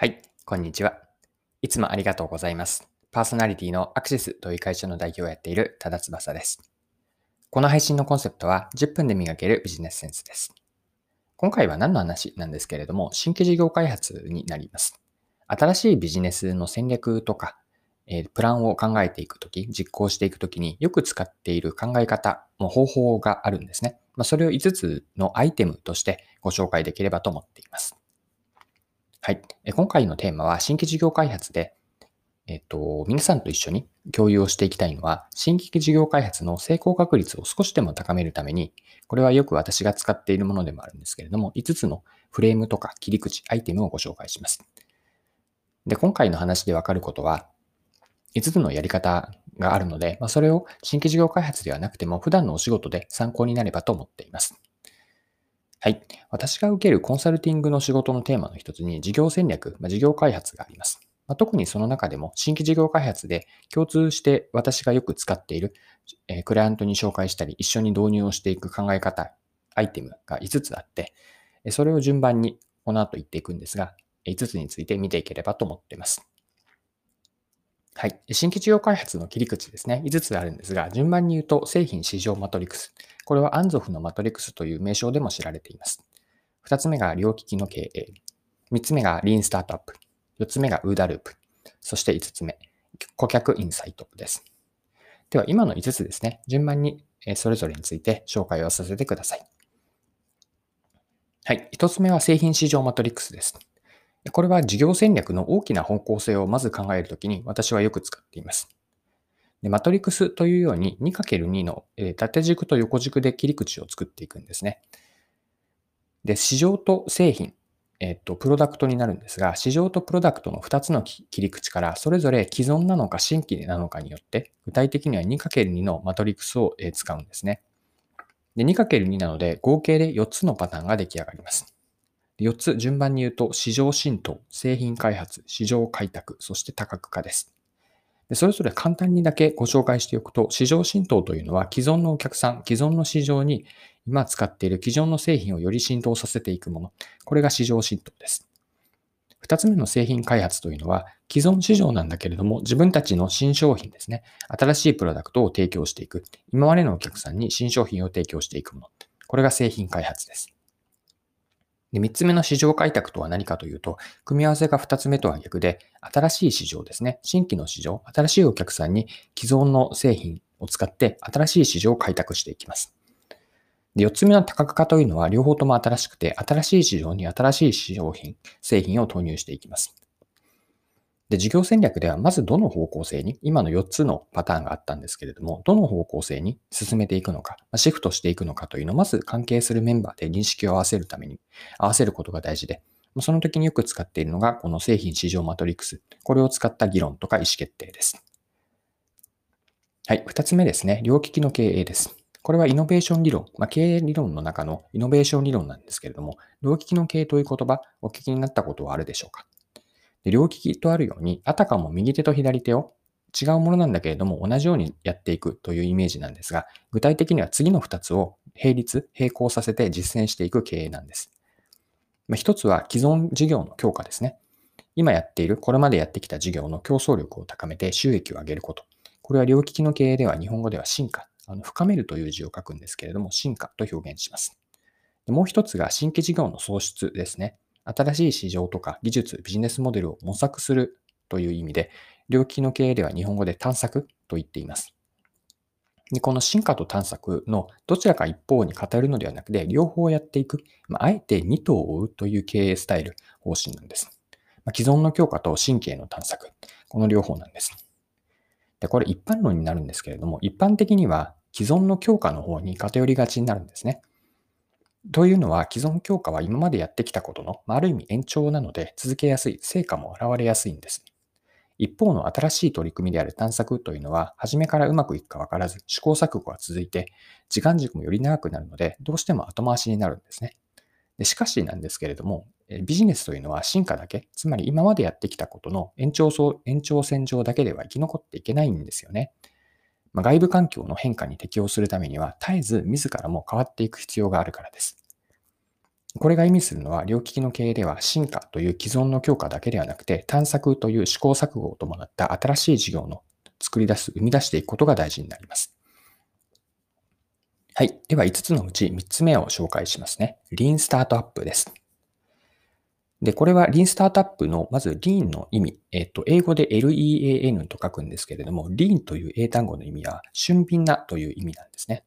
はい、こんにちは。いつもありがとうございます。パーソナリティのアクシスという会社の代表をやっている多田翼です。この配信のコンセプトは10分で磨けるビジネスセンスです。今回は何の話なんですけれども、新規事業開発になります。新しいビジネスの戦略とか、プランを考えていくとき、実行していくときによく使っている考え方の方法があるんですね。それを5つのアイテムとしてご紹介できればと思っています。はい、今回のテーマは新規事業開発で、皆さんと一緒に共有をしていきたいのは、新規事業開発の成功確率を少しでも高めるために、これはよく私が使っているものでもあるんですけれども、5つのフレームとか切り口、アイテムをご紹介します。で、今回の話でわかることは、5つのやり方があるので、それを新規事業開発ではなくても普段のお仕事で参考になればと思っています。はい。私が受けるコンサルティングの仕事のテーマの一つに事業戦略、事業開発があります。特にその中でも新規事業開発で共通して私がよく使っているクライアントに紹介したり一緒に導入をしていく考え方、アイテムが5つあって、それを順番にこの後言っていくんですが、5つについて見ていければと思っています。はい。新規事業開発の切り口ですね。5つあるんですが、順番に言うと、製品市場マトリックス。これはアンゾフのマトリックスという名称でも知られています。2つ目が両利きの経営。3つ目がリーンスタートアップ。4つ目がOODAループ。そして5つ目、顧客インサイトです。では、今の5つですね。順番にそれぞれについて紹介をさせてください。はい。1つ目は製品市場マトリックスです。これは事業戦略の大きな方向性をまず考えるときに私はよく使っています。で、マトリックスというように 2×2 の縦軸と横軸で切り口を作っていくんですね。で、市場と製品、プロダクトになるんですが、市場とプロダクトの2つの切り口からそれぞれ既存なのか新規なのかによって具体的には 2×2 のマトリックスを使うんですね。で、2×2 なので合計で4つのパターンが出来上がります。4つ順番に言うと、市場浸透、製品開発、市場開拓、そして多角化です。で、それぞれ簡単にだけご紹介しておくと、市場浸透というのは既存のお客さん、既存の市場に今使っている既存の製品をより浸透させていくもの。これが市場浸透です。2つ目の製品開発というのは、既存市場なんだけれども、自分たちの新商品ですね。新しいプロダクトを提供していく。今までのお客さんに新商品を提供していくもの。これが製品開発です。で、3つ目の市場開拓とは何かというと、組み合わせが2つ目とは逆で、新しい市場ですね。新規の市場、新しいお客さんに既存の製品を使って、新しい市場を開拓していきます。で、4つ目の多角化というのは、両方とも新しくて、新しい市場に新しい商品、製品を投入していきます。で、事業戦略では、まずどの方向性に、今の4つのパターンがあったんですけれども、どの方向性に進めていくのか、シフトしていくのかというのを、まず関係するメンバーで認識を合わせることが大事で、その時によく使っているのが、この製品市場マトリックス。これを使った議論とか意思決定です。はい、2つ目ですね。両利きの経営です。これはイノベーション理論、経営理論の中のイノベーション理論なんですけれども、両利きの経営という言葉、お聞きになったことはあるでしょうか？両利きとあるように、あたかも右手と左手を違うものなんだけれども同じようにやっていくというイメージなんですが、具体的には次の2つを並行させて実践していく経営なんです。1つは既存事業の強化ですね。今やっている、これまでやってきた事業の競争力を高めて収益を上げること。これは両利きの経営では日本語では進化、深めるという字を書くんですけれども、進化と表現します。もう1つが新規事業の創出ですね。新しい市場とか技術、ビジネスモデルを模索するという意味で、両利きの経営では日本語で探索と言っています。で、この進化と探索のどちらか一方に偏るのではなくて、両方やっていく、あえて2頭を追うという経営スタイル、方針なんです。既存の強化と新規への探索、この両方なんです。で、これ一般論になるんですけれども、一般的には既存の強化の方に偏りがちになるんですね。というのは、既存強化は今までやってきたことの、ある意味延長なので続けやすい、成果も現れやすいんです。一方の新しい取り組みである探索というのは、初めからうまくいくかわからず、試行錯誤が続いて、時間軸もより長くなるので、どうしても後回しになるんですね。で、しかしなんですけれども、ビジネスというのは進化だけ、つまり今までやってきたことの延長線上だけでは生き残っていけないんですよね。外部環境の変化に適応するためには、絶えず自らも変わっていく必要があるからです。これが意味するのは、両利きの経営では進化という既存の強化だけではなくて、探索という試行錯誤を伴った新しい事業の作り出す、生み出していくことが大事になります。はい。では5つのうち3つ目を紹介しますね。リーンスタートアップです。で、これはリーンスタートアップの、まずリーンの意味。英語で LEAN と書くんですけれども、リーンという英単語の意味は、俊敏なという意味なんですね。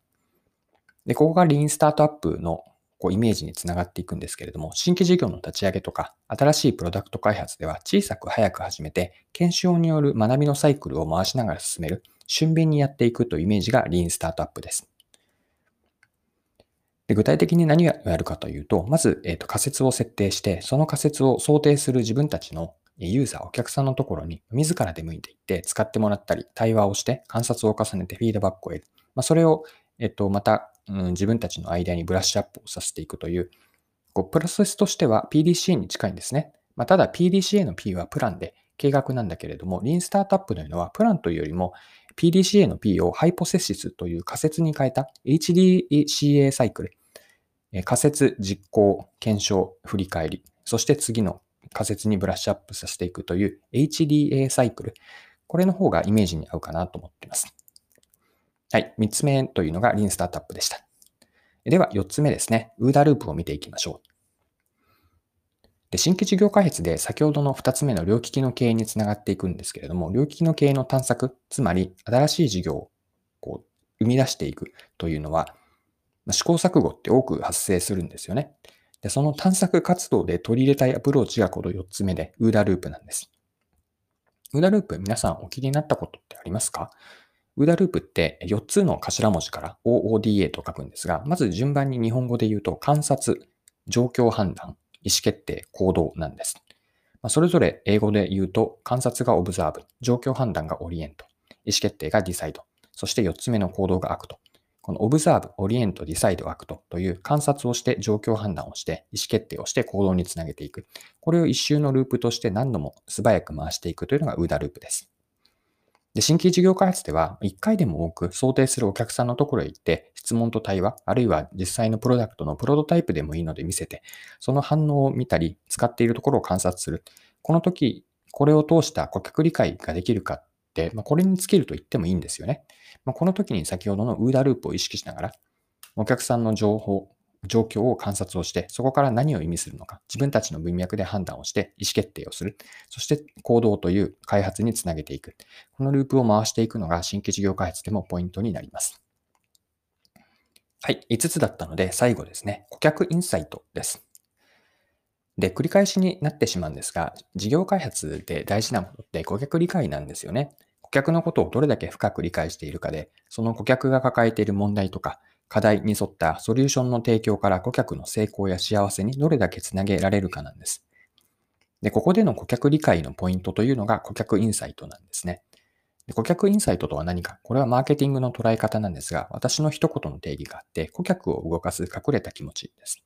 で、ここがリーンスタートアップのこうイメージにつながっていくんですけれども、新規事業の立ち上げとか、新しいプロダクト開発では小さく早く始めて、検証による学びのサイクルを回しながら進める、俊敏にやっていくというイメージがリーンスタートアップです。で、具体的に何をやるかというと、まず、仮説を設定して、その仮説を想定する自分たちのユーザー、お客さんのところに自ら出向いていって、使ってもらったり、対話をして、観察を重ねてフィードバックを得る。それを、また、自分たちのアイデアにブラッシュアップをさせていくという、プロセスとしては PDCA に近いんですね。ただ PDCA の P はプランで計画なんだけれども、リーンスタートアップというのはプランというよりも PDCA の P をハイポセシスという仮説に変えた HDCA サイクル。仮説、実行、検証、振り返り、そして次の仮説にブラッシュアップさせていくという HDA サイクル。これの方がイメージに合うかなと思っています。はい。3つ目というのがリーンスタートアップでした。では4つ目ですね。OODA ループを見ていきましょう。で、新規事業開発で先ほどの2つ目の両利きの経営につながっていくんですけれども、両利きの経営の探索、つまり新しい事業をこう生み出していくというのは、試行錯誤って多く発生するんですよね。で、その探索活動で取り入れたいアプローチがこの4つ目で OODA ループなんです。OODA ループ、皆さんお気になったことってありますか？OODA ループって4つの頭文字から OODA と書くんですが、まず順番に日本語で言うと観察、状況判断、意思決定、行動なんです。それぞれ英語で言うと観察がオブザーブ、状況判断がオリエント、意思決定がディサイド、そして4つ目の行動がアクト。このオブザーブ、オリエント、ディサイド、アクトという観察をして状況判断をして意思決定をして行動につなげていく。これを一周のループとして何度も素早く回していくというのが OODA ループです。で、新規事業開発では、1回でも多く想定するお客さんのところへ行って、質問と対話、あるいは実際のプロダクトのプロトタイプでもいいので見せて、その反応を見たり、使っているところを観察する。この時、これを通した顧客理解ができるかって、これに尽きると言ってもいいんですよね。この時に先ほどのOODAループを意識しながら、お客さんの情報、状況を観察をして、そこから何を意味するのか、自分たちの文脈で判断をして、意思決定をする。そして行動という開発につなげていく。このループを回していくのが新規事業開発でもポイントになります。はい、5つだったので最後ですね。顧客インサイトです。で、繰り返しになってしまうんですが、事業開発で大事なものって顧客理解なんですよね。顧客のことをどれだけ深く理解しているかで、その顧客が抱えている問題とか、課題に沿ったソリューションの提供から顧客の成功や幸せにどれだけつなげられるかなんです。で、ここでの顧客理解のポイントというのが顧客インサイトなんですね。で、顧客インサイトとは何か、これはマーケティングの捉え方なんですが、私の一言の定義があって、顧客を動かす隠れた気持ちです。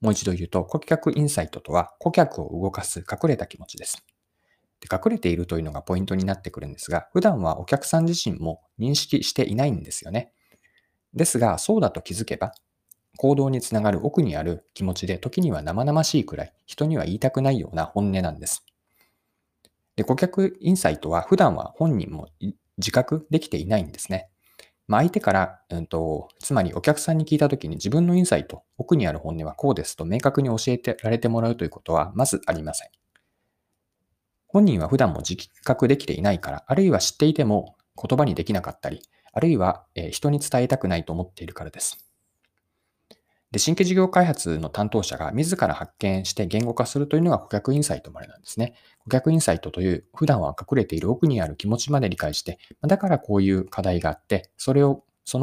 もう一度言うと、顧客インサイトとは顧客を動かす隠れた気持ちです。で、隠れているというのがポイントになってくるんですが、普段はお客さん自身も認識していないんですよね。ですが、そうだと気づけば、行動につながる奥にある気持ちで、時には生々しいくらい、人には言いたくないような本音なんです。で、顧客インサイトは、普段は本人も自覚できていないんですね。相手から、つまりお客さんに聞いたときに自分のインサイト、奥にある本音はこうですと明確に教えてられてもらうということは、まずありません。本人は普段も自覚できていないから、あるいは知っていても言葉にできなかったり、あるいは人に伝えたくないと思っているからです。で、新規事業開発の担当者が自ら発見して言語化するというのが顧客インサイトまでなんですね。顧客インサイトという普段は隠れている奥にある気持ちまで理解して、だからこういう課題があって、その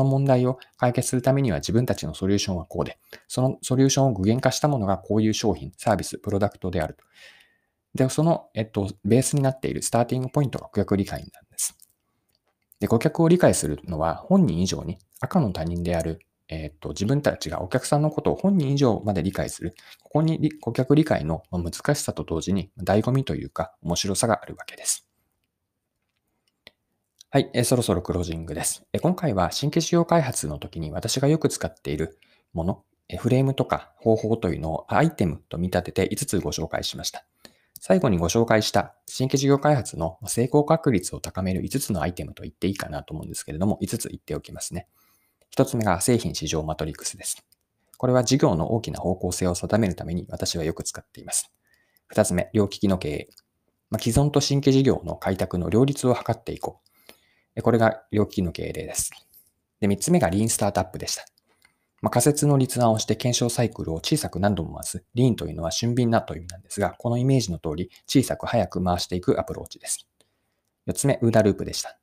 問題を解決するためには自分たちのソリューションはこうで、そのソリューションを具現化したものがこういう商品、サービス、プロダクトであると。で、その、ベースになっているスターティングポイントが顧客理解なんです。で、顧客を理解するのは本人以上に赤の他人である、自分たちがお客さんのことを本人以上まで理解する。ここに顧客理解の難しさと同時に醍醐味というか面白さがあるわけです。はい、そろそろクロージングです。今回は新規事業開発の時に私がよく使っているもの、フレームとか方法というのをアイテムと見立てて5つご紹介しました。最後にご紹介した新規事業開発の成功確率を高める5つのアイテムと言っていいかなと思うんですけれども、5つ言っておきますね。1つ目が製品市場マトリックスです。これは事業の大きな方向性を定めるために私はよく使っています。2つ目、両利きの経営。既存と新規事業の開拓の両立を図っていこう。これが両利きの経営例です。で、3つ目がリーンスタートアップでした。仮説の立案をして検証サイクルを小さく何度も回す。リーンというのは俊敏なという意味なんですが、このイメージの通り小さく早く回していくアプローチです。4つ目、OODAループでした。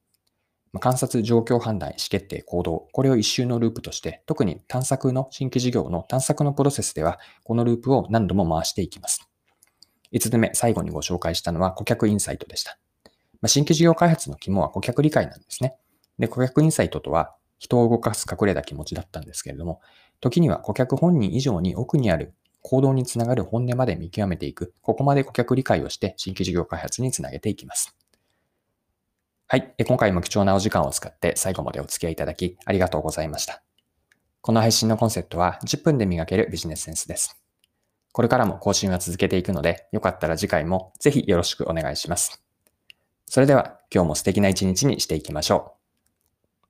観察、状況判断、意思決定、行動。これを一周のループとして、特に探索の新規事業の探索のプロセスでは、このループを何度も回していきます。5つ目、最後にご紹介したのは顧客インサイトでした。新規事業開発の肝は顧客理解なんですね。で、顧客インサイトとは、人を動かす隠れた気持ちだったんですけれども、時には顧客本人以上に奥にある行動につながる本音まで見極めていく、ここまで顧客理解をして新規事業開発につなげていきます。はい、今回も貴重なお時間を使って最後までお付き合いいただきありがとうございました。この配信のコンセプトは10分で磨けるビジネスセンスです。これからも更新は続けていくので、よかったら次回もぜひよろしくお願いします。それでは今日も素敵な一日にしていきましょう。